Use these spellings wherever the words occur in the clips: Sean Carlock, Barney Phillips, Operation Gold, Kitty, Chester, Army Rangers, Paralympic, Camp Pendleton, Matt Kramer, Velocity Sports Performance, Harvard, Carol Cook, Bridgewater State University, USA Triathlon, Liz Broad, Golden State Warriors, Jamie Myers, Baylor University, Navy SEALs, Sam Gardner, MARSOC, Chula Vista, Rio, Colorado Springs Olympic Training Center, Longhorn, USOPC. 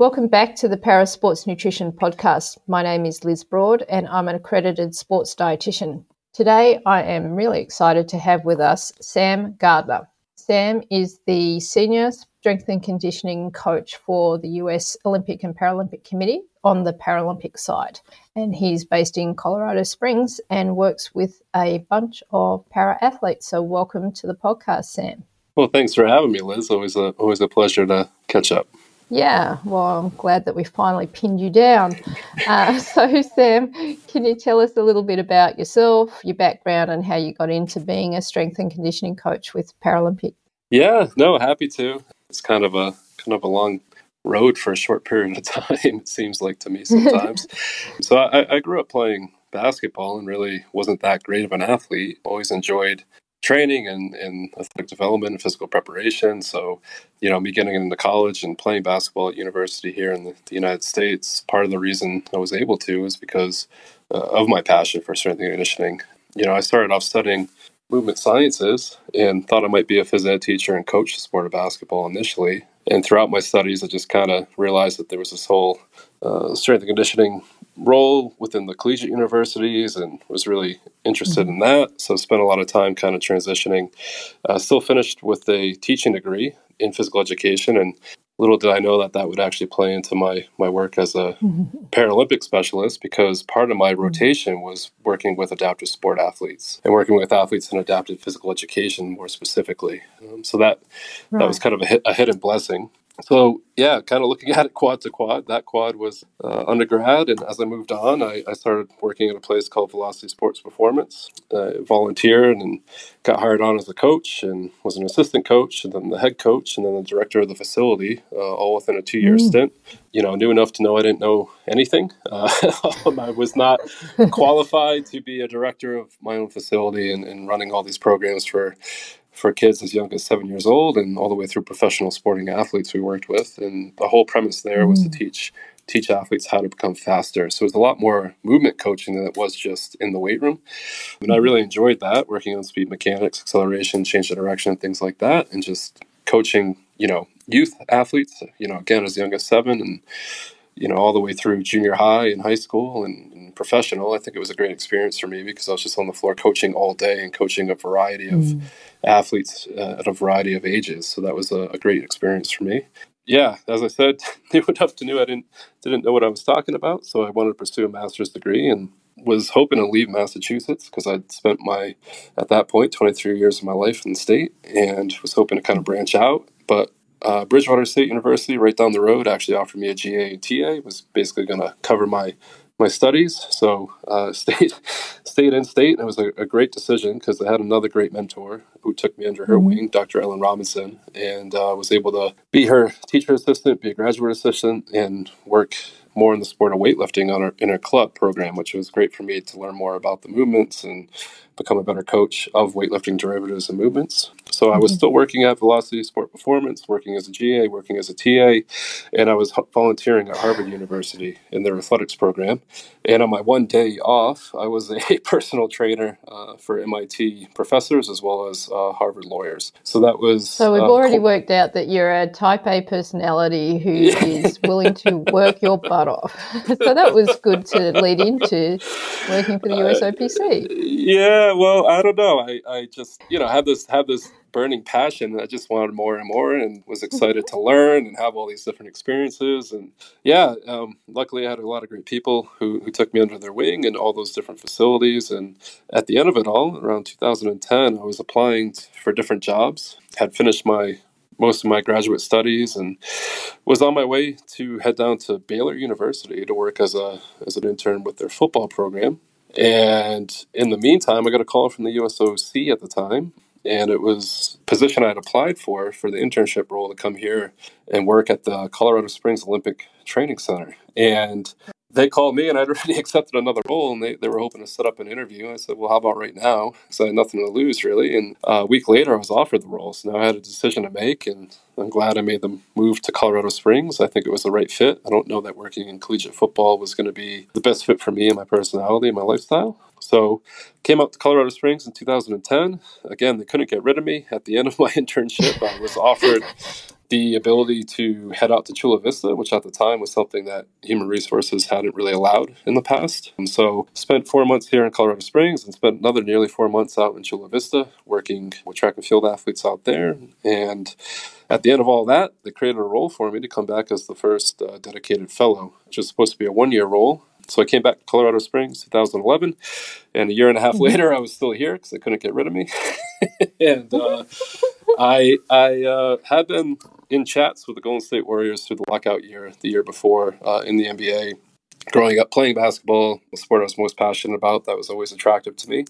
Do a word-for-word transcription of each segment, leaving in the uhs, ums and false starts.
Welcome back to the Para Sports Nutrition Podcast. My name is Liz Broad and I'm an accredited sports dietitian. Today I am really excited to have with us Sam Gardner. Sam is the Senior Strength and Conditioning Coach for the U S Olympic and Paralympic Committee on the Paralympic side. And he's based in Colorado Springs and works with a bunch of para-athletes. So welcome to the podcast, Sam. Well, thanks for having me, Liz. Always a, always a pleasure to catch up. Yeah, well, I'm glad that we finally pinned you down. Uh, so, Sam, can you tell us a little bit about yourself, your background, and how you got into being a strength and conditioning coach with Paralympic? Yeah, no, happy to. It's kind of a kind of a long road for a short period of time, it seems like to me sometimes. So I, I grew up playing basketball and really wasn't that great of an athlete. Always enjoyed training and, and athletic development and physical preparation. So, you know, me getting into college and playing basketball at university here in the, the United States, part of the reason I was able to is because uh, of my passion for strength and conditioning. You know, I started off studying movement sciences and thought I might be a phys ed teacher and coach the sport of basketball initially. And throughout my studies, I just kind of realized that there was this whole uh, strength and conditioning role within the collegiate universities and was really interested in that. So spent a lot of time kind of transitioning. Uh, still finished with a teaching degree in physical education. And little did I know that that would actually play into my, my work as a mm-hmm. Paralympic specialist, because part of my rotation was working with adaptive sport athletes and working with athletes in adaptive physical education more specifically. Um, so that right. that was kind of a, hit, a hidden blessing. So, yeah, kind of looking at it quad to quad. That quad was uh, undergrad, and as I moved on, I, I started working at a place called Velocity Sports Performance. I volunteered and got hired on as a coach and was an assistant coach and then the head coach and then the director of the facility, uh, all within a two-year mm. stint. You know, I knew enough to know I didn't know anything. Uh, I was not qualified to be a director of my own facility and, and running all these programs for for kids as young as seven years old and all the way through professional sporting athletes we worked with. And the whole premise there was mm. to teach teach athletes how to become faster. So it was a lot more movement coaching than it was just in the weight room. And I really enjoyed that, working on speed mechanics, acceleration, change of direction, things like that, and just coaching, you know, youth athletes, you know, again, as young as seven and, you know, all the way through junior high and high school and, and professional. I think it was a great experience for me because I was just on the floor coaching all day and coaching a variety of mm. athletes uh, at a variety of ages. So that was a, a great experience for me. Yeah, as I said, they would have to knew I didn't didn't know what I was talking about. So I wanted to pursue a master's degree and was hoping to leave Massachusetts because I'd spent my, at that point, twenty-three years of my life in the state and was hoping to kind of branch out. But uh, Bridgewater State University, right down the road, actually offered me a G A and T A. It was basically going to cover my my studies. So uh, stayed, stayed in state, and it was a, a great decision because I had another great mentor who took me under her mm-hmm. wing, Doctor Ellen Robinson, and uh, was able to be her teacher assistant, be a graduate assistant, and work more in the sport of weightlifting on our, in our club program, which was great for me to learn more about the movements and become a better coach of weightlifting derivatives and movements. So mm-hmm. I was still working at Velocity Sport Performance, working as a G A, working as a T A, and I was volunteering at Harvard University in their athletics program. And on my one day off, I was a personal trainer uh, for M I T professors as well as uh, Harvard lawyers. So that was... So we've uh, already co- worked out that you're a type A personality who yeah. is willing to work your butt off. So that was good to lead into working for the U S O P C. Uh, yeah, well, I don't know. I, I just, you know, have this have this... burning passion, and I just wanted more and more and was excited to learn and have all these different experiences. And yeah, um, luckily I had a lot of great people who, who took me under their wing and all those different facilities. And at the end of it all, around two thousand ten, I was applying for different jobs, had finished my most of my graduate studies and was on my way to head down to Baylor University to work as a as an intern with their football program. And in the meantime, I got a call from the U S O C at the time. And it was a position I had applied for, for the internship role to come here and work at the Colorado Springs Olympic Training Center. And they called me and I'd already accepted another role and they, they were hoping to set up an interview. I said, well, how about right now? Because I had nothing to lose really. And a week later I was offered the role. So now I had a decision to make and I'm glad I made the move to Colorado Springs. I think it was the right fit. I don't know that working in collegiate football was going to be the best fit for me and my personality and my lifestyle. So came out to Colorado Springs in two thousand ten. Again, they couldn't get rid of me. At the end of my internship, I was offered the ability to head out to Chula Vista, which at the time was something that human resources hadn't really allowed in the past. And so spent four months here in Colorado Springs and spent another nearly four months out in Chula Vista working with track and field athletes out there. And at the end of all that, they created a role for me to come back as the first uh, dedicated fellow, which was supposed to be a one-year role. So I came back to Colorado Springs two thousand eleven, and a year and a half later, I was still here because they couldn't get rid of me. and uh, I I uh, had been in chats with the Golden State Warriors through the lockout year, the year before uh, in the N B A. Growing up playing basketball, the sport I was most passionate about, that was always attractive to me.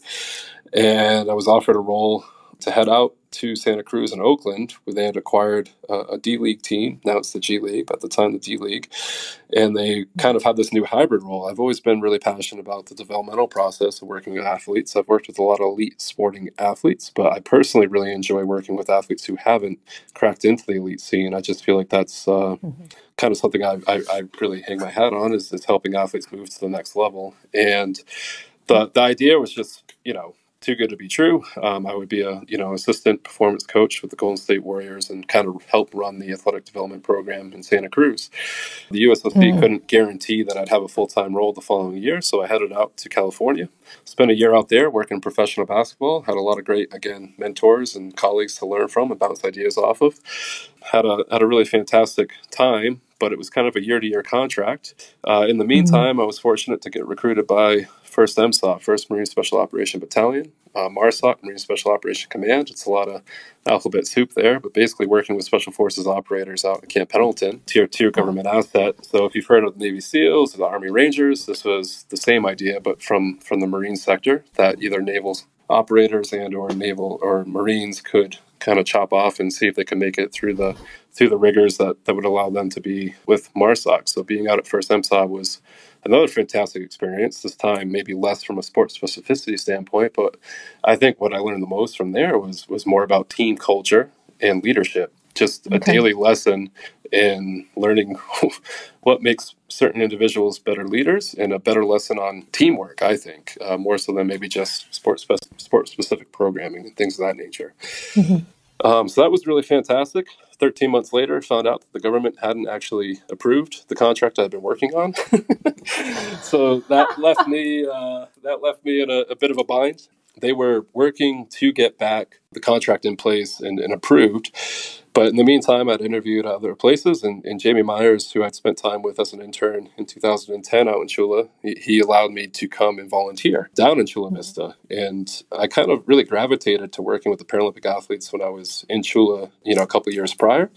And I was offered a role to head out to Santa Cruz and Oakland, where they had acquired uh, a D-League team. Now it's the G-League, but at the time the D-League. And they kind of had this new hybrid role. I've always been really passionate about the developmental process of working with athletes. I've worked with a lot of elite sporting athletes, but I personally really enjoy working with athletes who haven't cracked into the elite scene. I just feel like that's uh, mm-hmm. kind of something I, I, I really hang my hat on, is, is helping athletes move to the next level. And the the idea was just, you know, too good to be true. Um, I would be a, you know, assistant performance coach with the Golden State Warriors and kind of help run the athletic development program in Santa Cruz. The U S O P C mm. couldn't guarantee that I'd have a full-time role the following year, so I headed out to California. Spent a year out there working professional basketball. Had a lot of great, again, mentors and colleagues to learn from and bounce ideas off of. Had a had a really fantastic time, but it was kind of a year-to-year contract. Uh, in the meantime, mm. I was fortunate to get recruited by first M SOT, first Marine Special Operation Battalion, uh, MARSOC, Marine Special Operation Command. It's a lot of alphabet soup there, but basically working with Special Forces operators out in Camp Pendleton, Tier two government asset. So if you've heard of the Navy SEALs or the Army Rangers, this was the same idea, but from, from the Marine sector, that either naval operators and or naval or Marines could kind of chop off and see if they can make it through the through the rigors that, that would allow them to be with MARSOC. So being out at first M SOT was another fantastic experience, this time maybe less from a sports specificity standpoint, but I think what I learned the most from there was was more about team culture and leadership. Just a okay. daily lesson in learning what makes certain individuals better leaders, and a better lesson on teamwork, I think, uh, more so than maybe just sports spe- sports specific programming and things of that nature. Mm-hmm. Um, so that was really fantastic. thirteen months later, found out that the government hadn't actually approved the contract I'd been working on. So that left me uh, that left me in a, a bit of a bind. They were working to get back the contract in place and, and approved. But in the meantime, I'd interviewed other places, and, and Jamie Myers, who I'd spent time with as an intern in two thousand ten out in Chula, he, he allowed me to come and volunteer down in Chula Vista. And I kind of really gravitated to working with the Paralympic athletes when I was in Chula, you know, a couple of years prior,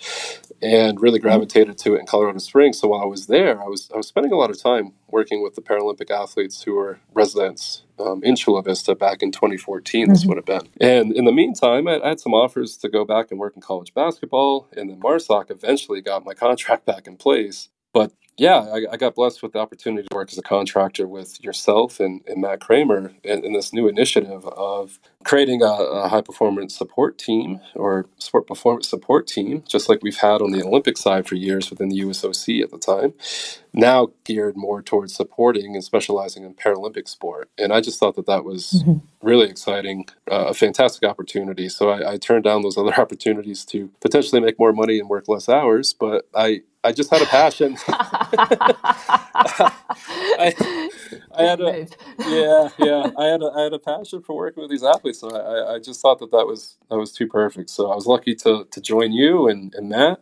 and really gravitated to it in Colorado Springs. So while I was there, I was I was spending a lot of time working with the Paralympic athletes who were residents um, in Chula Vista back in twenty fourteen, mm-hmm. this would have been. And in the meantime, I, I had some offers to go back and work in college basketball. And then MARSOC eventually got my contract back in place. But yeah, I, I got blessed with the opportunity to work as a contractor with yourself and, and Matt Kramer in, in this new initiative of creating a, a high-performance support team or sport performance support team, just like we've had on the Olympic side for years within the U S O C at the time, now geared more towards supporting and specializing in Paralympic sport. And I just thought that that was mm-hmm. really exciting, uh, a fantastic opportunity. So I, I turned down those other opportunities to potentially make more money and work less hours, but I... I just had a passion. I, I had a, yeah, yeah. I had a, I had a passion for working with these athletes. So I, I just thought that that was, that was too perfect. So I was lucky to to join you and, and Matt,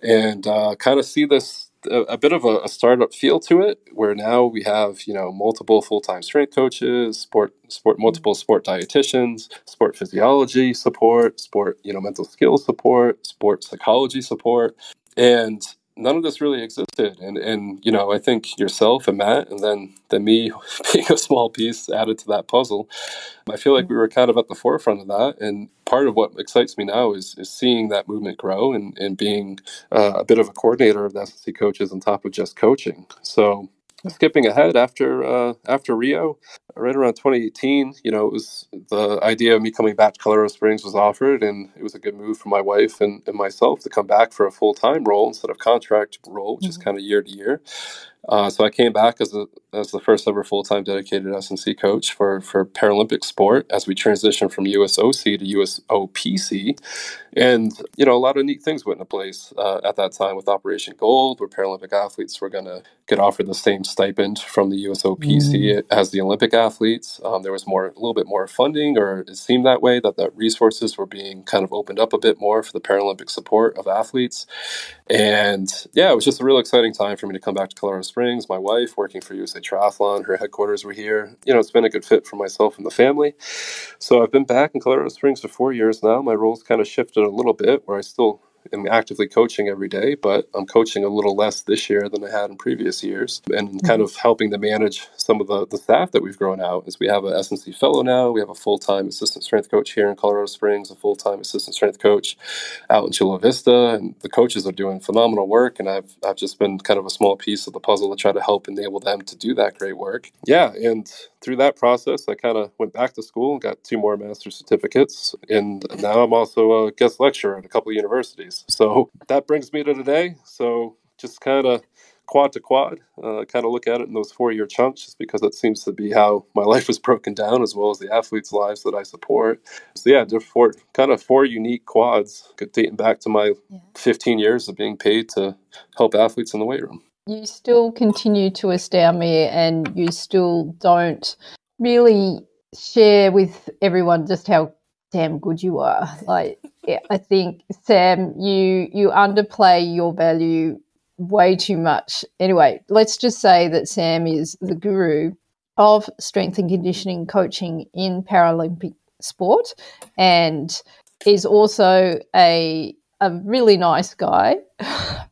and uh, kind of see this, a, a bit of a, a startup feel to it, where now we have, you know, multiple full-time strength coaches, sport, sport, multiple sport dietitians, sport physiology support, sport, you know, mental skills support, sport psychology support. And none of this really existed. And, and you know, I think yourself and Matt, and then, then me being a small piece added to that puzzle, I feel like we were kind of at the forefront of that. And part of what excites me now is, is seeing that movement grow and, and being uh, a bit of a coordinator of the S S C coaches on top of just coaching. So skipping ahead after uh, after Rio, right around twenty eighteen, you know, it was the idea of me coming back to Colorado Springs was offered, and it was a good move for my wife and, and myself to come back for a full-time role instead of contract role, which mm-hmm. is kind of year to year. Uh, so I came back as the as the first ever full-time dedicated S M C coach for, for Paralympic sport as we transitioned from U S O C to U S O P C. And, you know, a lot of neat things went into place uh, at that time with Operation Gold, where Paralympic athletes were going to get offered the same stipend from the U S O P C mm. as the Olympic athletes. Um, there was more a little bit more funding, or it seemed that way, that the resources were being kind of opened up a bit more for the Paralympic support of athletes. And, yeah, it was just a real exciting time for me to come back to Colorado Springs. Springs, my wife working for U S A Triathlon, her headquarters were here. You know, it's been a good fit for myself and the family. So I've been back in Colorado Springs for four years now. My role's kind of shifted a little bit, where I still am actively coaching every day, but I'm coaching a little less this year than I had in previous years, and mm-hmm. kind of helping to manage some of the, the staff that we've grown out. As we have an S M C fellow now, we have a full-time assistant strength coach here in Colorado Springs, a full-time assistant strength coach out in Chula Vista, and the coaches are doing phenomenal work, and I've I've just been kind of a small piece of the puzzle to try to help enable them to do that great work. Yeah, and through that process, I kind of went back to school and got two more master's certificates, and now I'm also a guest lecturer at a couple of universities. So that brings me to today. So just kind of quad to quad, uh, kind of look at it in those four-year chunks, just because that seems to be how my life is broken down, as well as the athletes' lives that I support. So yeah, just four, kind of four unique quads, dating back to my yeah. fifteen years of being paid to help athletes in the weight room. You still continue to astound me, and you still don't really share with everyone just how damn good you are. Like, yeah, I think, Sam, you you underplay your value way too much. Anyway, let's just say that Sam is the guru of strength and conditioning coaching in Paralympic sport, and is also a a really nice guy,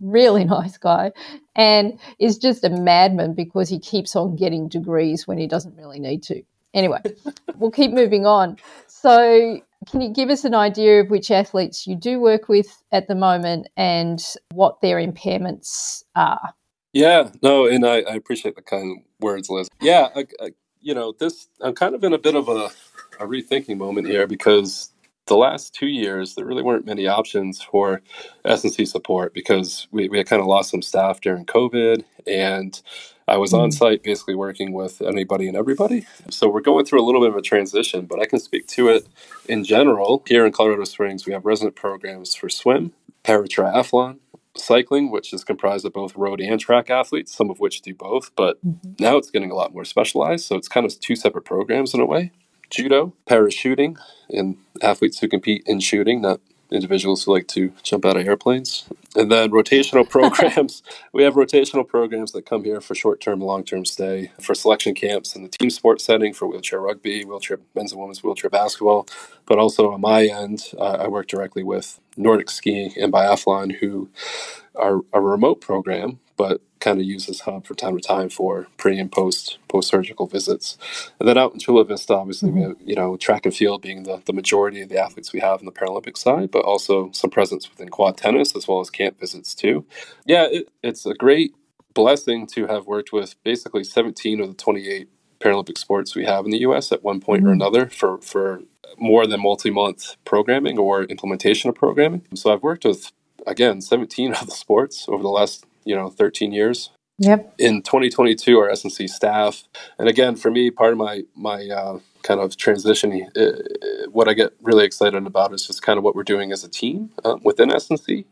really nice guy, and is just a madman because he keeps on getting degrees when he doesn't really need to. Anyway, we'll keep moving on. So can you give us an idea of which athletes you do work with at the moment and what their impairments are? Yeah, no, and I, I appreciate the kind words, Liz. Yeah, I, I, you know, this I'm kind of in a bit of a, a rethinking moment here, because the last two years, there really weren't many options for S and C support, because we, we had kind of lost some staff during COVID, and I was on site basically working with anybody and everybody. So we're going through a little bit of a transition, but I can speak to it in general. Here in Colorado Springs, we have resident programs for swim, paratriathlon, cycling, which is comprised of both road and track athletes, some of which do both, but mm-hmm. now it's getting a lot more specialized. So it's kind of two separate programs in a way. Judo, parachuting, and athletes who compete in shooting, not individuals who like to jump out of airplanes. And then rotational programs. We have rotational programs that come here for short-term, long-term stay, for selection camps in the team sport setting, for wheelchair rugby, wheelchair men's and women's wheelchair basketball. But also on my end, uh, I work directly with Nordic Skiing and Biathlon, who are a remote program, but kind of use this hub from time to time for pre and post post-surgical visits. And then out in Chula Vista, obviously, mm-hmm. we have, you know, track and field being the, the majority of the athletes we have on the Paralympic side, but also some presence within quad tennis as well as camp visits too. Yeah, it, it's a great blessing to have worked with basically seventeen of the twenty-eight Paralympic sports we have in the U S at one point mm-hmm. or another for, for more than multi-month programming or implementation of programming. So I've worked with, again, seventeen of the sports over the last you know, thirteen years. Yep. In twenty twenty-two, our S and C staff. And again, for me, part of my, my uh, kind of transition, uh, what I get really excited about is just kind of what we're doing as a team uh, within S and C,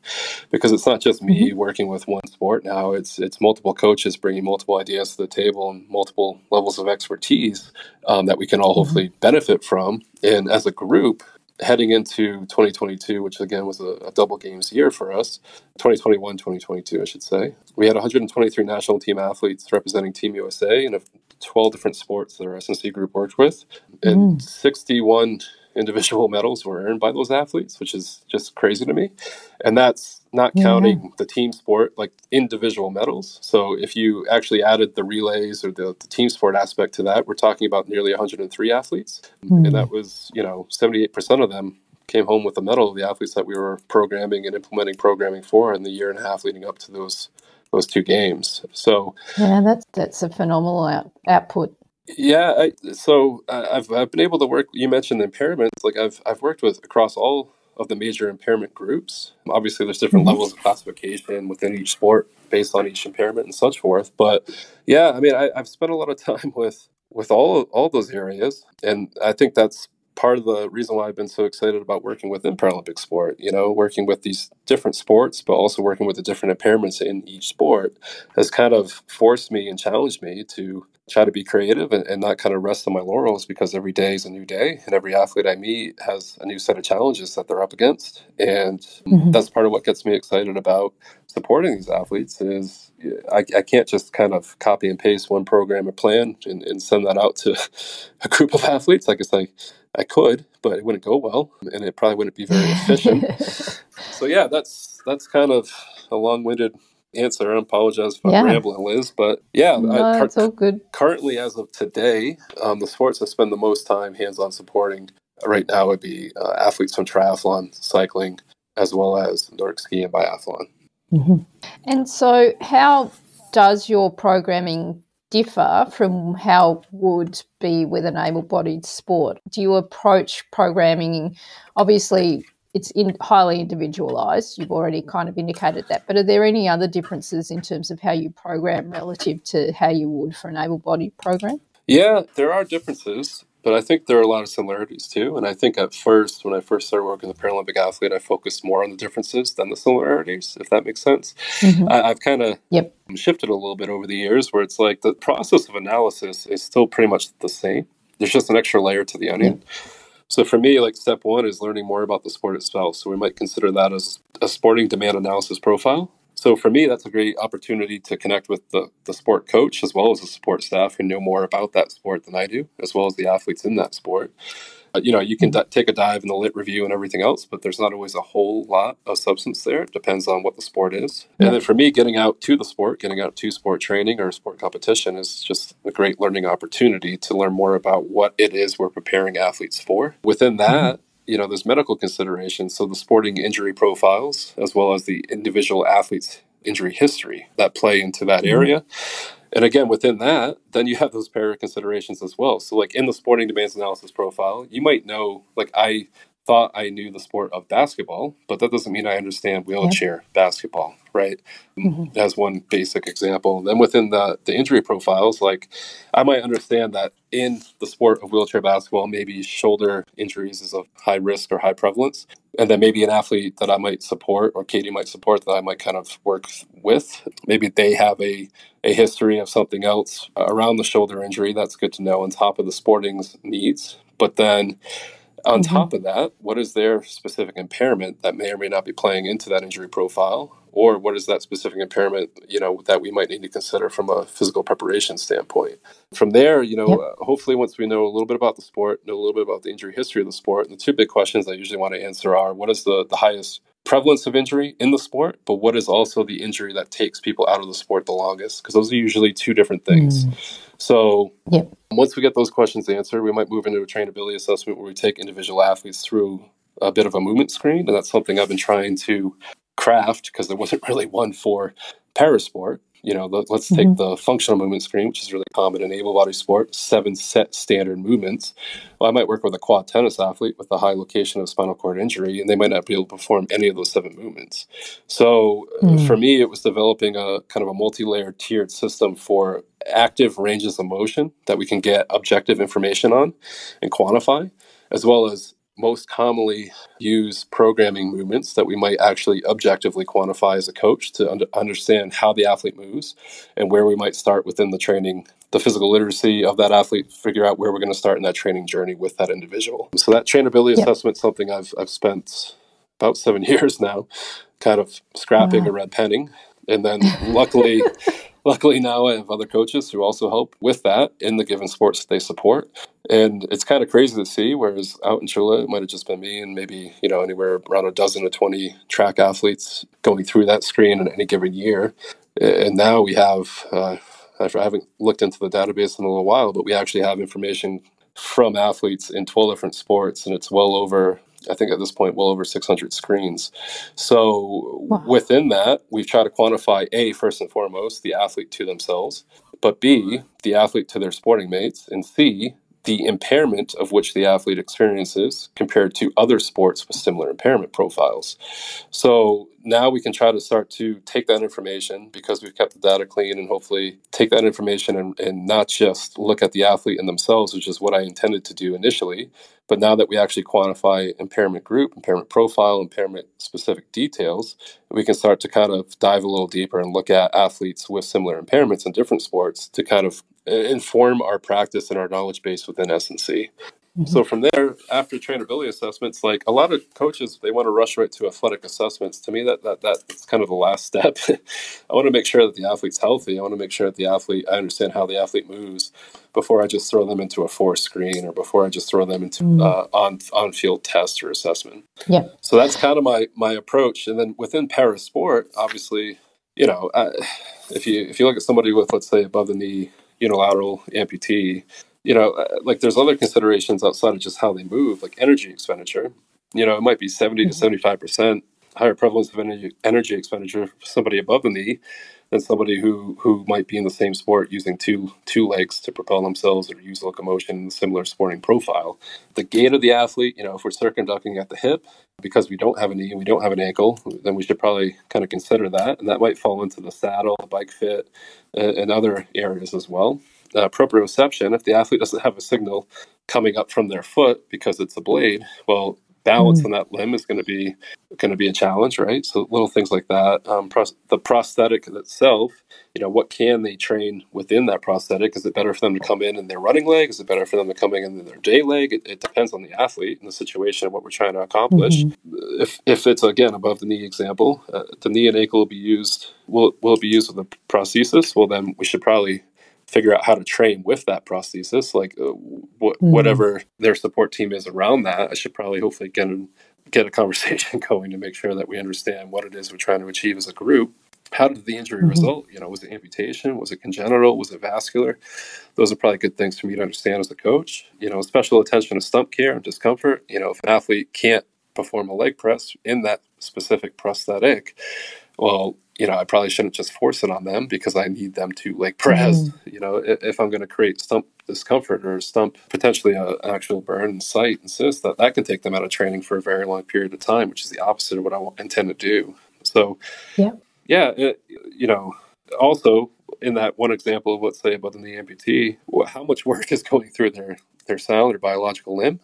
because it's not just me mm-hmm. working with one sport now. It's it's multiple coaches bringing multiple ideas to the table and multiple levels of expertise um, that we can all mm-hmm. hopefully benefit from. And as a group, heading into twenty twenty-two, which again was a, a double games year for us, twenty twenty-one, twenty twenty-two, I should say, we had one hundred twenty-three national team athletes representing Team U S A in twelve different sports that our S and C group worked with, and mm. sixty-one individual medals were earned by those athletes, which is just crazy to me. And that's not counting mm-hmm. the team sport, like individual medals. So if you actually added the relays or the, the team sport aspect to that, we're talking about nearly one hundred three athletes. Mm-hmm. And that was, you know, seventy-eight percent of them came home with a medal, the athletes that we were programming and implementing programming for in the year and a half leading up to those those two games. So yeah, that's, that's a phenomenal out- output. Yeah. I, so I've, I've been able to work, you mentioned impairments, like I've, I've worked with across all of the major impairment groups. Obviously, there's different mm-hmm. levels of classification within each sport based on each impairment and such forth. But yeah, I mean, I, I've spent a lot of time with with all all those areas, and I think that's part of the reason why I've been so excited about working within Paralympic sport, you know, working with these different sports, but also working with the different impairments in each sport has kind of forced me and challenged me to try to be creative and, and not kind of rest on my laurels, because every day is a new day and every athlete I meet has a new set of challenges that they're up against. And mm-hmm. that's part of what gets me excited about supporting these athletes is I, I can't just kind of copy and paste one program or plan and, and send that out to a group of athletes. Like it's like I could, but it wouldn't go well and it probably wouldn't be very efficient. So yeah, that's, that's kind of a long-winded answer. I apologize for yeah. rambling, Liz, but yeah, no, I, car- so good. currently as of today, um, the sports I spend the most time hands-on supporting right now would be uh, athletes from triathlon, cycling, as well as Nordic ski and biathlon. Mm-hmm. And so how does your programming differ from how would be with an able-bodied sport? Do you approach programming? Obviously, it's in highly individualised. You've already kind of indicated that. But are there any other differences in terms of how you program relative to how you would for an able-bodied program? Yeah, there are differences, but I think there are a lot of similarities too. And I think at first, when I first started working as a Paralympic athlete, I focused more on the differences than the similarities, if that makes sense. Mm-hmm. I, I've kind of yep. shifted a little bit over the years where it's like the process of analysis is still pretty much the same. There's just an extra layer to the onion. Yep. So for me, like step one is learning more about the sport itself. So we might consider that as a sporting demand analysis profile. So for me, that's a great opportunity to connect with the, the sport coach as well as the support staff who know more about that sport than I do, as well as the athletes in that sport. Uh, you know, you can d- take a dive in the lit review and everything else, but there's not always a whole lot of substance there. It depends on what the sport is. Yeah. And then for me, getting out to the sport, getting out to sport training or sport competition is just a great learning opportunity to learn more about what it is we're preparing athletes for. Within that, mm-hmm. you know, there's medical considerations. So the sporting injury profiles, as well as the individual athlete's injury history that play into that mm-hmm. area. And again, within that, then you have those pair of considerations as well. So like in the sporting demands analysis profile, you might know, like I thought I knew the sport of basketball, but that doesn't mean I understand wheelchair yep. basketball, right? Mm-hmm. As one basic example. And then within the, the injury profiles, like I might understand that in the sport of wheelchair basketball, maybe shoulder injuries is of high risk or high prevalence. And then maybe an athlete that I might support or Katie might support that I might kind of work with, maybe they have a, a history of something else around the shoulder injury. That's good to know on top of the sporting needs. But then on mm-hmm. top of that, what is their specific impairment that may or may not be playing into that injury profile? Or what is that specific impairment, you know, that we might need to consider from a physical preparation standpoint? From there, you know, yep. uh, hopefully once we know a little bit about the sport, know a little bit about the injury history of the sport, and the two big questions I usually want to answer are, what is the, the highest prevalence of injury in the sport, but what is also the injury that takes people out of the sport the longest? Because those are usually two different things. Mm. So yep. once we get those questions answered, we might move into a trainability assessment where we take individual athletes through a bit of a movement screen. And that's something I've been trying to craft because there wasn't really one for parasport. You know, let, let's mm-hmm. take the functional movement screen, which is really common in able-bodied sport, seven set standard movements. Well, I might work with a quad tennis athlete with a high location of spinal cord injury, and they might not be able to perform any of those seven movements. So mm. for me, it was developing a kind of a multi-layered tiered system for active ranges of motion that we can get objective information on and quantify, as well as most commonly use programming movements that we might actually objectively quantify as a coach to un- understand how the athlete moves and where we might start within the training, the physical literacy of that athlete, figure out where we're going to start in that training journey with that individual. So that trainability yeah. assessment is something I've, I've spent about seven years now kind of scrapping wow. and red penning. And then luckily... Luckily now I have other coaches who also help with that in the given sports that they support. And it's kind of crazy to see, whereas out in Chula, it might have just been me and maybe, you know, anywhere around a dozen or twenty track athletes going through that screen in any given year. And now we have, uh, I haven't looked into the database in a little while, but we actually have information from athletes in twelve different sports, and it's well over... I think at this point, well over six hundred screens. So wow. within that, we've tried to quantify, A, first and foremost, the athlete to themselves, but B, the athlete to their sporting mates, and C, the impairment of which the athlete experiences compared to other sports with similar impairment profiles. So now we can try to start to take that information, because we've kept the data clean, and hopefully take that information and, and not just look at the athlete and themselves, which is what I intended to do initially. But now that we actually quantify impairment group, impairment profile, impairment specific details, we can start to kind of dive a little deeper and look at athletes with similar impairments in different sports to kind of inform our practice and our knowledge base within S and C. Mm-hmm. So from there, after trainability assessments, like a lot of coaches, they want to rush right to athletic assessments. To me, that that that's kind of the last step. I want to make sure that the athlete's healthy. I want to make sure that the athlete, I understand how the athlete moves before I just throw them into a four screen, or before I just throw them into mm. uh, on on field test or assessment. Yeah. So that's kind of my my approach. And then within para sport, obviously, you know, I, if you if you look at somebody with, let's say, above the knee unilateral amputee, you know, like there's other considerations outside of just how they move, like energy expenditure. You know, it might be seventy mm-hmm. to seventy-five percent higher prevalence of energy, energy expenditure for somebody above the knee than somebody who who might be in the same sport using two two legs to propel themselves or use locomotion in a similar sporting profile. The gait of the athlete, you know, if we're circumducting at the hip, because we don't have a knee and we don't have an ankle, then we should probably kind of consider that. And that might fall into the saddle, the bike fit, uh, and other areas as well. Uh, proprioception, if the athlete doesn't have a signal coming up from their foot because it's a blade, well, balance mm-hmm. on that limb is going to be going to be a challenge, right? So little things like that. Um, pros- the prosthetic itself, you know, what can they train within that prosthetic? Is it better for them to come in in their running leg? Is it better for them to come in in their day leg? It, it depends on the athlete and the situation and what we're trying to accomplish. Mm-hmm. If if it's, again, above the knee example, uh, the knee and ankle will be used, will, will it be used with a prosthesis? Well, then we should probably figure out how to train with that prosthesis, like uh, wh- mm-hmm. whatever their support team is around that. I should probably hopefully get a, get a conversation going to make sure that we understand what it is we're trying to achieve as a group. How did the injury mm-hmm. result? You know, was it amputation? Was it congenital? Was it vascular? Those are probably good things for me to understand as a coach. You know, special attention to stump care and discomfort. You know, if an athlete can't perform a leg press in that specific prosthetic, well, you know, I probably shouldn't just force it on them because I need them to like press, mm. you know, if, if I'm going to create stump discomfort or stump potentially an actual burn and site and cyst, that, that can take them out of training for a very long period of time, which is the opposite of what I intend to do. So, yeah, yeah it, you know, also in that one example of, let's say, about the knee amputee, how much work is going through their, their sound or biological limb?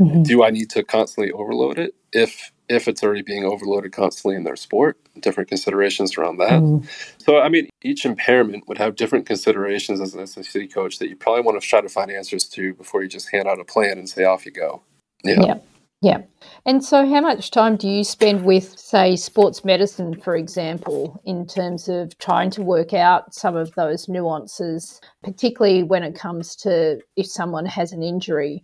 Mm-hmm. Do I need to constantly overload it if if it's already being overloaded constantly in their sport? Different considerations around that. Mm-hmm. So, I mean, each impairment would have different considerations as an S and C coach that you probably want to try to find answers to before you just hand out a plan and say, off you go. Yeah. Yeah. Yeah. And so how much time do you spend with, say, sports medicine, for example, in terms of trying to work out some of those nuances, particularly when it comes to if someone has an injury?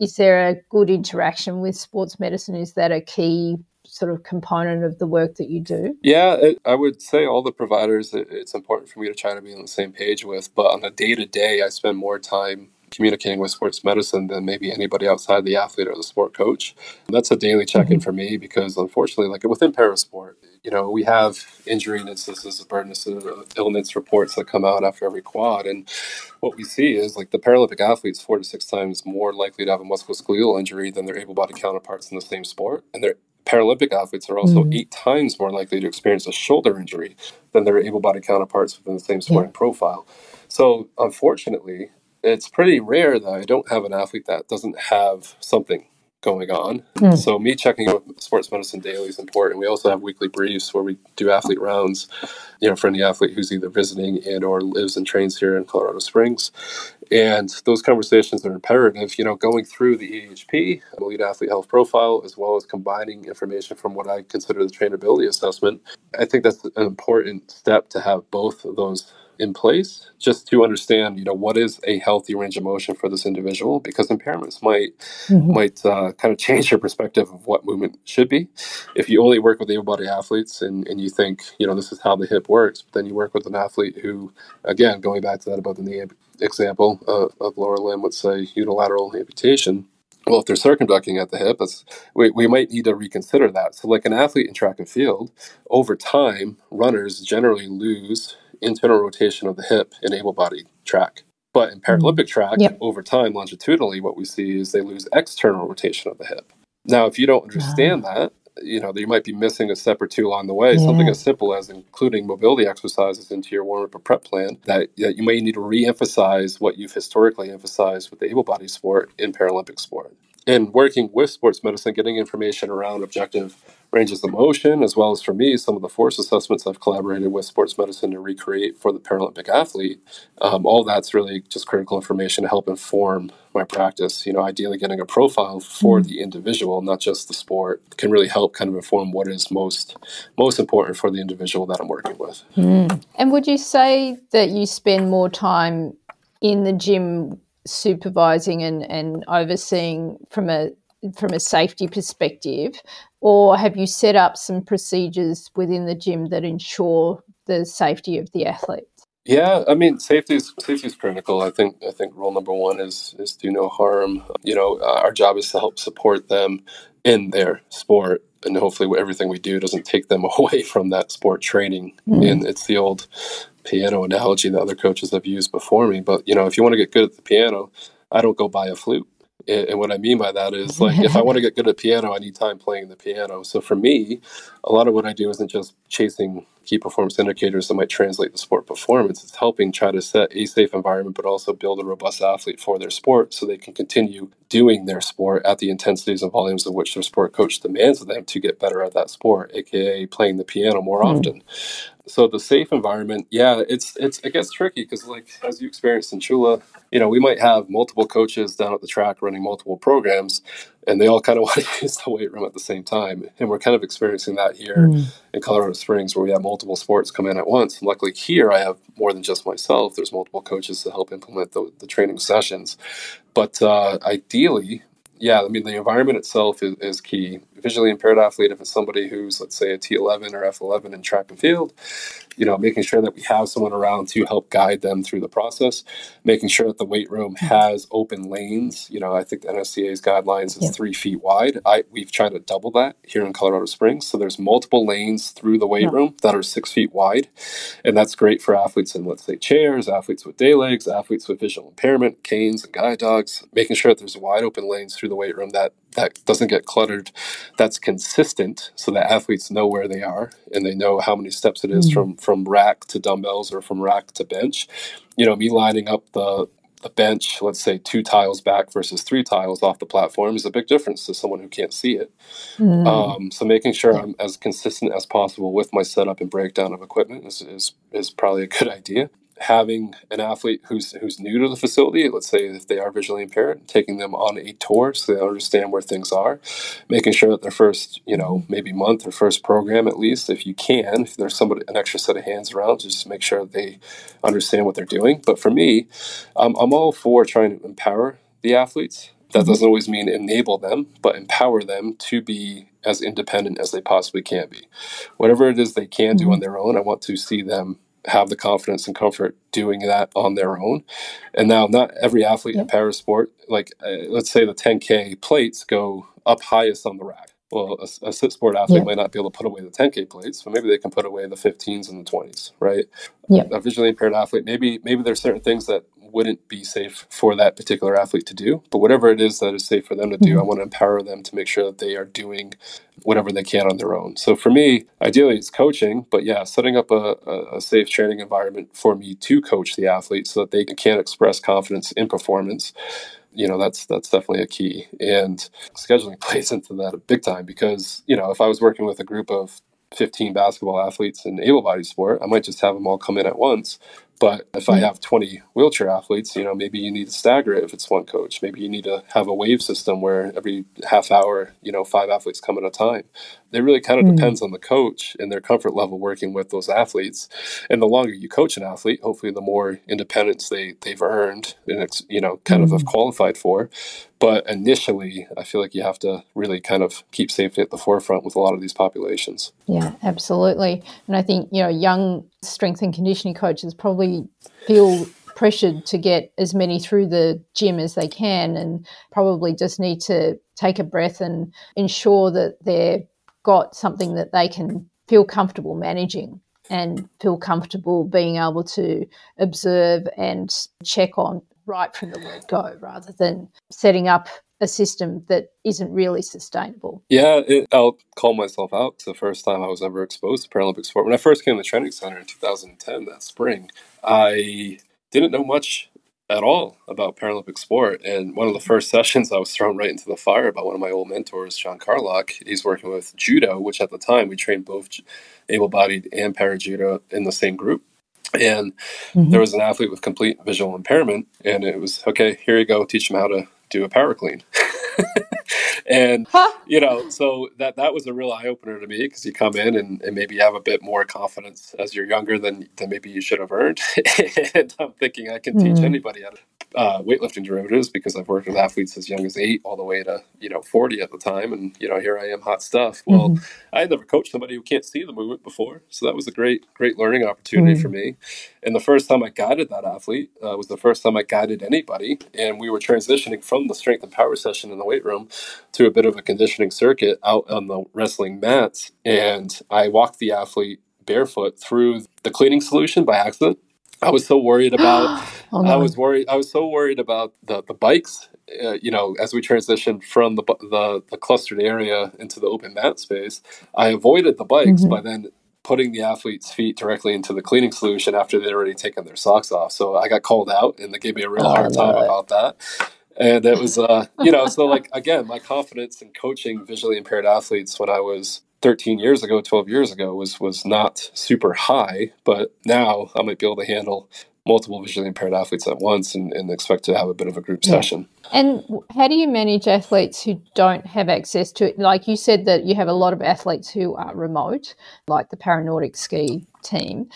Is there a good interaction with sports medicine? Is that a key sort of component of the work that you do? Yeah, it, I would say all the providers, it, it's important for me to try to be on the same page with. But on a day-to-day, I spend more time communicating with sports medicine than maybe anybody outside the athlete or the sport coach. And that's a daily check-in mm-hmm. for me, because unfortunately, like within parasport, you know, we have injury and instances of burden and illness reports that come out after every quad. And what we see is like the Paralympic athletes four to six times more likely to have a musculoskeletal injury than their able-bodied counterparts in the same sport. And their Paralympic athletes are also mm-hmm. eight times more likely to experience a shoulder injury than their able-bodied counterparts within the same sporting yeah. profile. So unfortunately, it's pretty rare that I don't have an athlete that doesn't have something going on. Mm. So me checking with sports medicine daily is important. We also have weekly briefs where we do athlete rounds, you know, for any athlete who's either visiting and or lives and trains here in Colorado Springs. And those conversations are imperative, you know, going through the E H P, elite athlete health profile, as well as combining information from what I consider the trainability assessment. I think that's an important step to have both of those in place, just to understand, you know, what is a healthy range of motion for this individual, because impairments might mm-hmm. might uh, kind of change your perspective of what movement should be. If you only work with able-bodied athletes and, and you think, you know, this is how the hip works, but then you work with an athlete who, again, going back to that above the knee example of, of lower limb, let's say unilateral amputation, well, if they're circumducting at the hip, that's, we, we might need to reconsider that. So like an athlete in track and field, over time, runners generally lose internal rotation of the hip in able-bodied track. But in Paralympic track, yep. over time, longitudinally, what we see is they lose external rotation of the hip. Now, if you don't understand yeah. that, you know, you might be missing a step or two along the way. Yeah. Something as simple as including mobility exercises into your warm-up or prep plan that, that you may need to re-emphasize what you've historically emphasized with the able-bodied sport in Paralympic sport. And working with sports medicine, getting information around objective ranges of motion, as well as for me, some of the force assessments I've collaborated with sports medicine to recreate for the Paralympic athlete. Um, all that's really just critical information to help inform my practice. You know, ideally getting a profile for mm-hmm. the individual, not just the sport, can really help kind of inform what is most most important for the individual that I'm working with. Mm. And would you say that you spend more time in the gym supervising and, and overseeing from a from a safety perspective, or have you set up some procedures within the gym that ensure the safety of the athletes? Yeah, I mean, safety is safety is critical. I think I think rule number one is is do no harm. You know, uh, our job is to help support them in their sport, and hopefully everything we do doesn't take them away from that sport training. Mm. And it's the old piano analogy that other coaches have used before me. But, you know, if you want to get good at the piano, I don't go buy a flute. And what I mean by that is, like, if I want to get good at piano, I need time playing the piano. So for me, a lot of what I do isn't just chasing key performance indicators that might translate to sport performance. It's helping try to set a safe environment, but also build a robust athlete for their sport so they can continue doing their sport at the intensities and volumes of which their sport coach demands of them to get better at that sport, aka playing the piano more mm. often. So the safe environment, yeah, it's it's it gets tricky because, like, as you experienced in Chula, you know, we might have multiple coaches down at the track running multiple programs, and they all kind of want to use the weight room at the same time. And we're kind of experiencing that here mm. in Colorado Springs, where we have multiple sports come in at once. And luckily here, I have more than just myself. There's multiple coaches to help implement the, the training sessions. But uh, ideally, yeah, I mean, the environment itself is, is key. Visually impaired athlete, if it's somebody who's, let's say, a T eleven or F eleven in track and field, you know, making sure that we have someone around to help guide them through the process, making sure that the weight room has open lanes. You know, I think the N S C A's guidelines is yeah. three feet wide. I, we've tried to double that here in Colorado Springs. So there's multiple lanes through the weight yeah. room that are six feet wide. And that's great for athletes in, let's say, chairs, athletes with day legs, athletes with visual impairment, canes and guide dogs, making sure that there's wide open lanes through the weight room that that doesn't get cluttered, that's consistent so that athletes know where they are and they know how many steps it is mm-hmm. from, from rack to dumbbells or from rack to bench. You know, me lining up the the bench, let's say two tiles back versus three tiles off the platform is a big difference to someone who can't see it. Mm. Um, so making sure I'm as consistent as possible with my setup and breakdown of equipment is is, is probably a good idea. Having an athlete who's who's new to the facility, let's say if they are visually impaired, taking them on a tour so they understand where things are, making sure that their first, you know, maybe month or first program at least, if you can, if there's somebody, an extra set of hands around, just make sure that they understand what they're doing. But for me, um, I'm all for trying to empower the athletes. That doesn't always mean enable them, but empower them to be as independent as they possibly can be. Whatever it is they can do on their own, I want to see them have the confidence and comfort doing that on their own. And now not every athlete yeah. in para sport, like uh, let's say the ten K plates go up highest on the rack. Well, a, a sit sport athlete yeah. might not be able to put away the ten K plates, but maybe they can put away the fifteens and the twenties, right? Yeah. A visually impaired athlete, maybe maybe there's certain things that wouldn't be safe for that particular athlete to do, but whatever it is that is safe for them to do, mm-hmm. I want to empower them to make sure that they are doing whatever they can on their own. So for me, ideally it's coaching, but yeah, setting up a, a, a safe training environment for me to coach the athlete so that they can express confidence in performance. You know, that's that's definitely a key. And scheduling plays into that a big time because, you know, if I was working with a group of fifteen basketball athletes in able-bodied sport, I might just have them all come in at once. But if I have twenty wheelchair athletes, you know, maybe you need to stagger it if it's one coach. Maybe you need to have a wave system where every half hour, you know, five athletes come at a time. It really kind of mm. depends on the coach and their comfort level working with those athletes. And the longer you coach an athlete, hopefully the more independence they, they've earned and, it's, you know, kind mm. of have qualified for. But initially, I feel like you have to really kind of keep safety at the forefront with a lot of these populations. Yeah, absolutely. And I think, you know, young strength and conditioning coaches probably feel pressured to get as many through the gym as they can and probably just need to take a breath and ensure that they've got something that they can feel comfortable managing. and feel comfortable being able to observe and check on right from the word go, rather than setting up a system that isn't really sustainable. Yeah, it, I'll call myself out. It's the first time I was ever exposed to Paralympic sport. When I first came to the training center in two thousand ten, that spring, I didn't know much at all about Paralympic sport. And one of the first sessions, I was thrown right into the fire by one of my old mentors, Sean Carlock. He's working with judo, which at the time we trained both able-bodied and para-judo in the same group. And mm-hmm. there was an athlete with complete visual impairment, and it was, okay, here you go, teach him how to do a power clean. And, huh? you know, so that, that was a real eye-opener to me, because you come in and, and maybe you have a bit more confidence as you're younger than, than maybe you should have earned. And I'm thinking I can mm. teach anybody how to uh, weightlifting derivatives, because I've worked with athletes as young as eight all the way to, you know, forty at the time. And, you know, here I am, hot stuff. Well, mm. I had never coached somebody who can't see the movement before. So that was a great, great learning opportunity mm. for me. And the first time I guided that athlete uh, was the first time I guided anybody. And we were transitioning from the strength and power session in the weight room to a bit of a conditioning circuit out on the wrestling mats. And I walked the athlete barefoot through the cleaning solution by accident. I was so worried about, oh no. I was worried, I was so worried about the, the bikes, uh, you know, as we transitioned from the, the, the clustered area into the open mat space. I avoided the bikes mm-hmm. by then putting the athlete's feet directly into the cleaning solution after they'd already taken their socks off. So I got called out, and they gave me a real oh, hard time it. about that. And it was, uh, you know, so like, again, my confidence in coaching visually impaired athletes when I was thirteen years ago, twelve years ago was, was not super high, but now I might be able to handle multiple visually impaired athletes at once and, and expect to have a bit of a group yeah. session. And how do you manage athletes who don't have access to it? Like you said that you have a lot of athletes who are remote, like the Paranordic Ski team.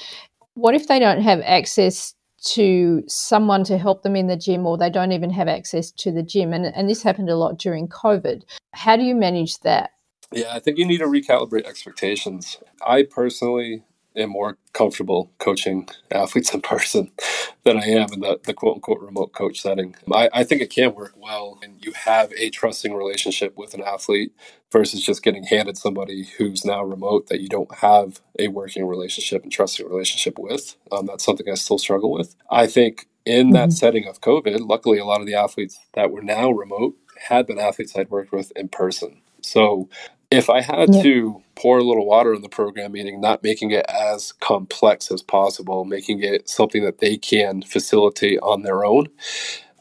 What if they don't have access to someone to help them in the gym, or they don't even have access to the gym? And, and this happened a lot during COVID. How do you manage that? Yeah, I think you need to recalibrate expectations. I personally am more comfortable coaching athletes in person than I am in the, the quote-unquote remote coach setting. I, I think it can work well when you have a trusting relationship with an athlete versus just getting handed somebody who's now remote that you don't have a working relationship and trusting relationship with. Um, that's something I still struggle with. I think in that mm-hmm. setting of COVID, luckily a lot of the athletes that were now remote had been athletes I'd worked with in person. So if I had yeah. to pour a little water in the program, meaning not making it as complex as possible, making it something that they can facilitate on their own,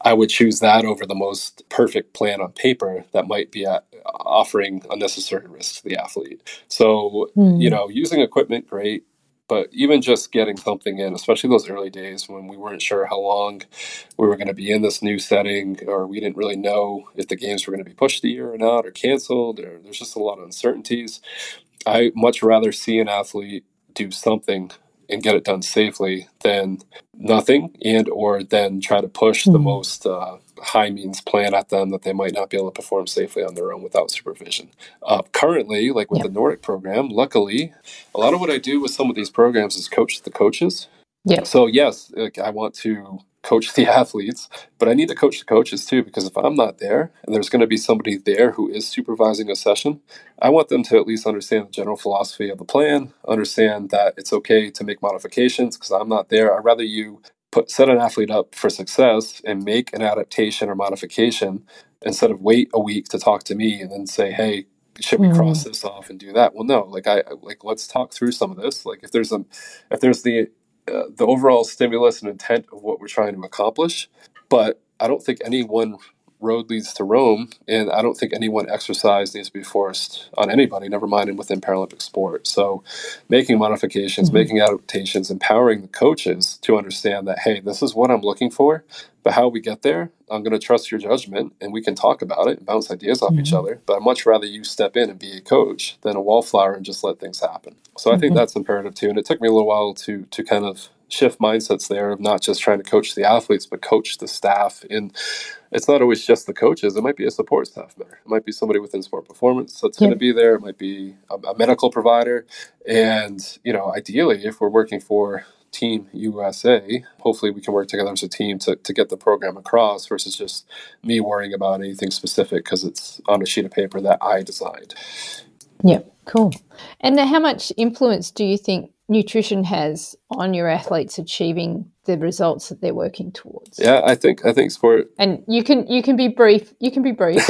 I would choose that over the most perfect plan on paper that might be at offering unnecessary risk to the athlete. So, mm. you know, using equipment, great. But even just getting something in, especially those early days when we weren't sure how long we were going to be in this new setting, or we didn't really know if the games were going to be pushed a year or not, or canceled, or there's just a lot of uncertainties. I much rather see an athlete do something and get it done safely than nothing, and or then try to push mm-hmm. the most uh, high means plan at them that they might not be able to perform safely on their own without supervision. Uh, currently, like with yeah. the Nordic program, luckily, a lot of what I do with some of these programs is coach the coaches. Yeah. So yes, like, I want to coach the athletes, but I need to coach the coaches too, because if I'm not there and there's going to be somebody there who is supervising a session, I want them to at least understand the general philosophy of the plan, understand that it's okay to make modifications because I'm not there. I'd rather you put set an athlete up for success and make an adaptation or modification instead of wait a week to talk to me and then say, hey, should we cross this off and do that? Well, no, like I like let's talk through some of this. Like if there's a if there's the Uh, the overall stimulus and intent of what we're trying to accomplish. But I don't think any one road leads to Rome, and I don't think any one exercise needs to be forced on anybody, never mind within Paralympic sport. So making modifications, mm-hmm. making adaptations, empowering the coaches to understand that, hey, this is what I'm looking for, but how we get there, I'm going to trust your judgment, and we can talk about it and bounce ideas off mm-hmm. each other, but I'd much rather you step in and be a coach than a wallflower and just let things happen. So mm-hmm. I think that's imperative too, and it took me a little while to to kind of shift mindsets there of not just trying to coach the athletes, but coach the staff. And it's not always just the coaches. It might be a support staff member. It might be somebody within sport performance that's yeah. going to be there. It might be a, a medical provider. And, you know, ideally, if we're working for Team U S A, hopefully we can work together as a team to, to get the program across versus just me worrying about anything specific because it's on a sheet of paper that I designed. Yeah, cool. And how much influence do you think nutrition has on your athletes achieving the results that they're working towards? Yeah, I think I think sport. And you can you can be brief. You can be brief.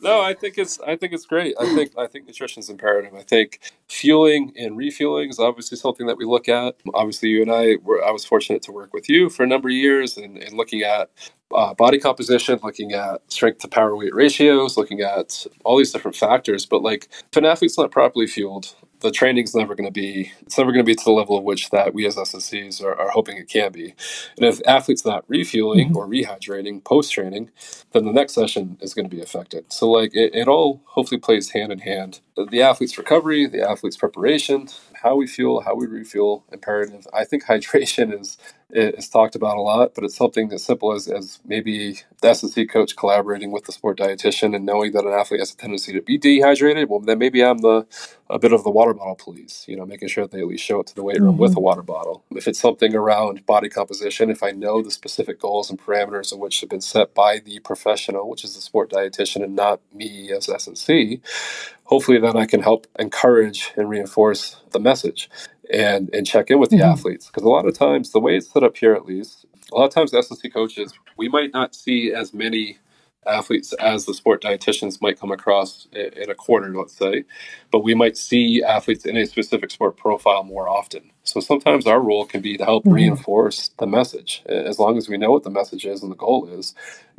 No, I think it's I think it's great. I think I think nutrition is imperative. I think fueling and refueling is obviously something that we look at. Obviously, you and I were I was fortunate to work with you for a number of years and, and looking at Uh, body composition, looking at strength to power weight ratios, looking at all these different factors. But like, if an athlete's not properly fueled, the training's never going to be, it's never going to be to the level of which that we as S S Cs are, are hoping it can be. And if athlete's not refueling or rehydrating post-training, then the next session is going to be affected. So like, it, it all hopefully plays hand in hand. The athlete's recovery, the athlete's preparation, how we fuel, how we refuel, imperative. I think hydration is is talked about a lot, but it's something as simple as, as maybe the S S C coach collaborating with the sport dietitian and knowing that an athlete has a tendency to be dehydrated. Well, then maybe I'm the a bit of the water bottle police, you know, making sure that they at least show up to the weight room mm-hmm. with a water bottle. If it's something around body composition, if I know the specific goals and parameters of which have been set by the professional, which is the sport dietitian and not me as S S C, hopefully then I can help encourage and reinforce the message and, and check in with the mm-hmm. athletes. Because a lot of times, the way it's set up here at least, a lot of times the S S C coaches, we might not see as many athletes as the sport dietitians might come across in a quarter, let's say, but we might see athletes in a specific sport profile more often. So sometimes our role can be to help mm-hmm. reinforce the message. As long as we know what the message is and the goal is,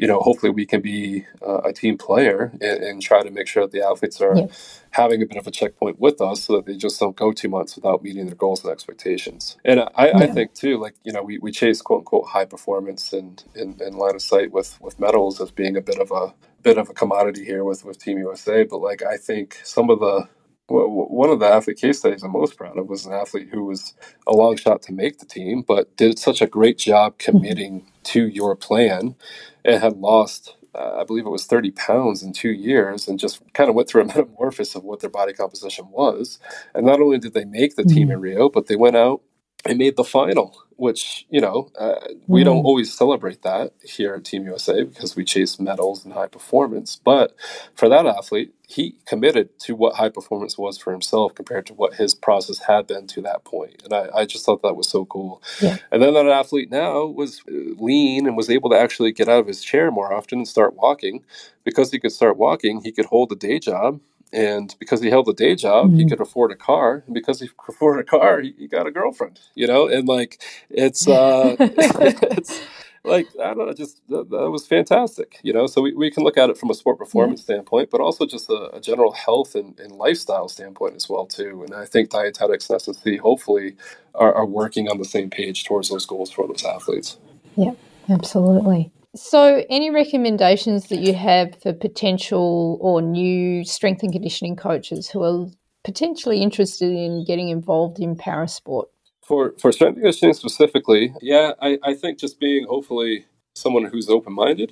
you know, hopefully we can be uh, a team player and, and try to make sure that the athletes are yeah. having a bit of a checkpoint with us so that they just don't go two months without meeting their goals and expectations. And I, yeah. I think too, like, you know, we, we chase quote unquote high performance and, and, and line of sight with, with medals as being a bit of a bit of a commodity here with, with Team U S A. But like, I think some of the, one of the athlete case studies I'm most proud of was an athlete who was a long shot to make the team, but did such a great job committing mm-hmm. to your plan and had lost, uh, I believe it was thirty pounds in two years and just kind of went through a metamorphosis of what their body composition was. And not only did they make the mm-hmm. team in Rio, but they went out and made the final, which, you know, uh, mm-hmm. we don't always celebrate that here at Team U S A because we chase medals and high performance. But for that athlete, he committed to what high performance was for himself compared to what his process had been to that point. And I, I just thought that was so cool. Yeah. And then that athlete now was lean and was able to actually get out of his chair more often and start walking. Because he could start walking, he could hold a day job. And because he held a day job, mm-hmm. he could afford a car. And because he could afford a car, he, he got a girlfriend, you know? And like, it's, uh, it's, like, I don't know, just that, that was fantastic, you know? So we, we can look at it from a sport performance yeah. standpoint, but also just a, a general health and, and lifestyle standpoint as well, too. And I think dietetics and S S C hopefully are, are working on the same page towards those goals for those athletes. Yeah, absolutely. So any recommendations that you have for potential or new strength and conditioning coaches who are potentially interested in getting involved in para sport? For for strength and conditioning specifically, yeah, I, I think just being hopefully someone who's open-minded.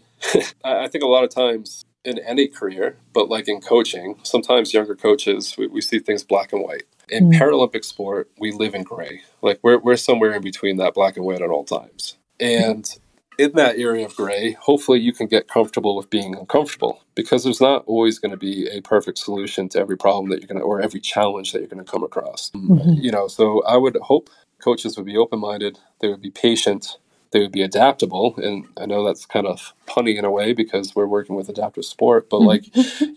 I think a lot of times in any career, but like in coaching, sometimes younger coaches, we, we see things black and white. In mm. Paralympic sport, we live in gray. Like we're we're somewhere in between that black and white at all times. And in that area of gray, hopefully you can get comfortable with being uncomfortable because there's not always going to be a perfect solution to every problem that you're going to, or every challenge that you're going to come across. Mm-hmm. You know, so I would hope coaches would be open-minded, they would be patient, they would be adaptable. And I know that's kind of punny in a way because we're working with adaptive sport, but like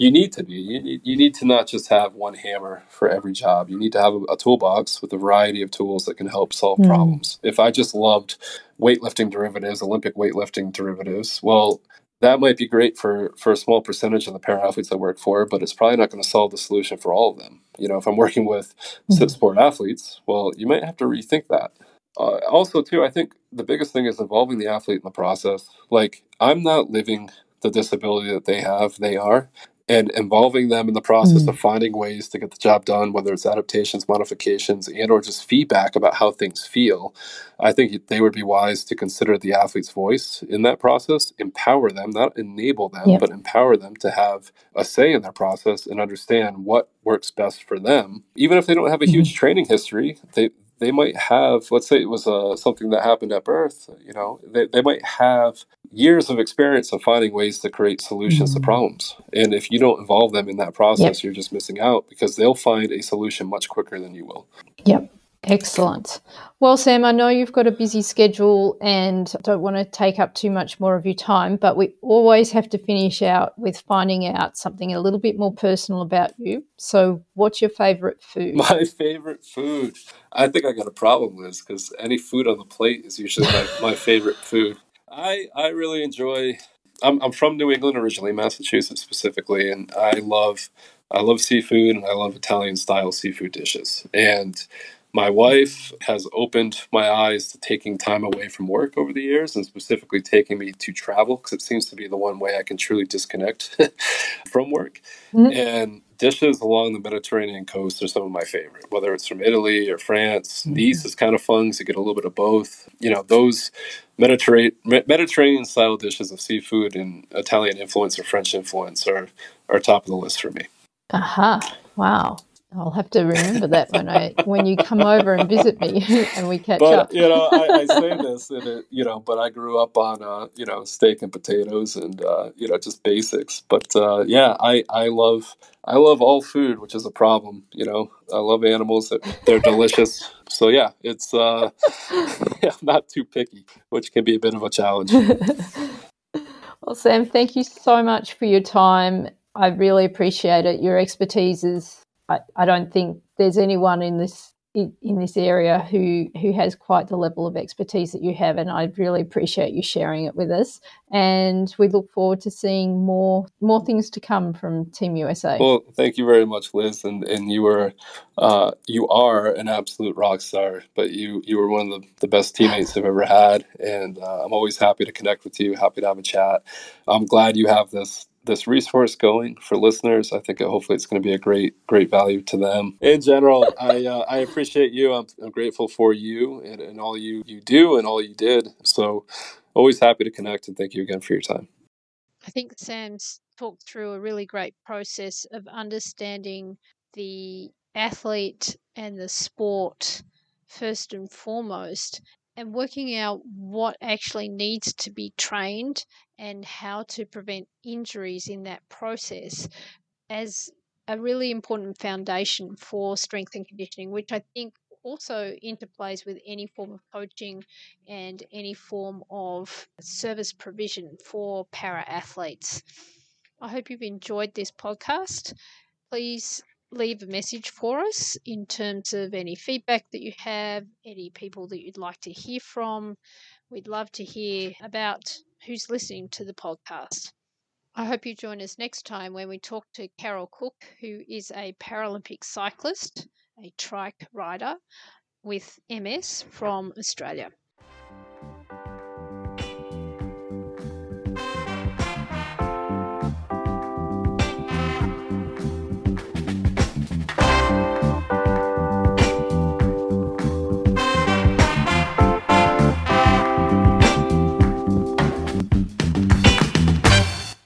you need to be, you need, you need to not just have one hammer for every job. You need to have a, a toolbox with a variety of tools that can help solve mm. problems. If I just loved weightlifting derivatives, Olympic weightlifting derivatives, well, that might be great for, for a small percentage of the para-athletes I work for, but it's probably not going to solve the solution for all of them. You know, if I'm working with mm-hmm. sit sport athletes, well, you might have to rethink that. Uh, also, too, I think the biggest thing is involving the athlete in the process. Like, I'm not living the disability that they have, they are, and involving them in the process mm-hmm. of finding ways to get the job done, whether it's adaptations, modifications, and or just feedback about how things feel. I think they would be wise to consider the athlete's voice in that process, empower them, not enable them, yeah. but empower them to have a say in their process and understand what works best for them. Even if they don't have a mm-hmm. huge training history, they they might have, let's say it was uh, something that happened at birth, you know, they, they might have years of experience of finding ways to create solutions mm-hmm. to problems. And if you don't involve them in that process, yep. you're just missing out, because they'll find a solution much quicker than you will. Yep. Excellent. Well, Sam, I know you've got a busy schedule and don't want to take up too much more of your time, but we always have to finish out with finding out something a little bit more personal about you. So what's your favorite food? My favorite food? I think I got a problem, Liz, because any food on the plate is usually my, my favorite food. I, I really enjoy, I'm, I'm from New England originally, Massachusetts specifically, and I love, I love seafood, and I love Italian-style seafood dishes. And my wife has opened my eyes to taking time away from work over the years, and specifically taking me to travel, because it seems to be the one way I can truly disconnect from work. Mm-hmm. And dishes along the Mediterranean coast are some of my favorite, whether it's from Italy or France. Mm-hmm. Nice is kind of fun, so you get a little bit of both. You know, those Mediterranean Mediterranean-style dishes of seafood and Italian influence or French influence are, are top of the list for me. Aha. Uh-huh. Wow. I'll have to remember that when I when you come over and visit me and we catch but, up. You know, I, I say this, and it, you know, but I grew up on uh, you know, steak and potatoes and uh, you know, just basics. But uh, yeah, I, I love I love all food, which is a problem. You know, I love animals; they're delicious. So yeah, it's uh, I'm not too picky, which can be a bit of a challenge. Well, Sam, thank you so much for your time. I really appreciate it. Your expertise is, I, I don't think there's anyone in this in, in this area who, who has quite the level of expertise that you have, and I really appreciate you sharing it with us. And we look forward to seeing more more things to come from Team U S A. Well, thank you very much, Liz, and and you were uh, you are an absolute rock star. But you you were one of the, the best teammates I've ever had, and uh, I'm always happy to connect with you. Happy to have a chat. I'm glad you have this. this resource going for listeners. I think hopefully it's going to be a great, great value to them. In general, I uh, I appreciate you. I'm, I'm grateful for you and, and all you, you do and all you did. So always happy to connect, and thank you again for your time. I think Sam's talked through a really great process of understanding the athlete and the sport first and foremost, and working out what actually needs to be trained and how to prevent injuries in that process as a really important foundation for strength and conditioning, which I think also interplays with any form of coaching and any form of service provision for para-athletes. I hope you've enjoyed this podcast. Please leave a message for us in terms of any feedback that you have, any people that you'd like to hear from. We'd love to hear about who's listening to the podcast. I hope you join us next time when we talk to Carol Cook, who is a Paralympic cyclist, a trike rider with M S from Australia.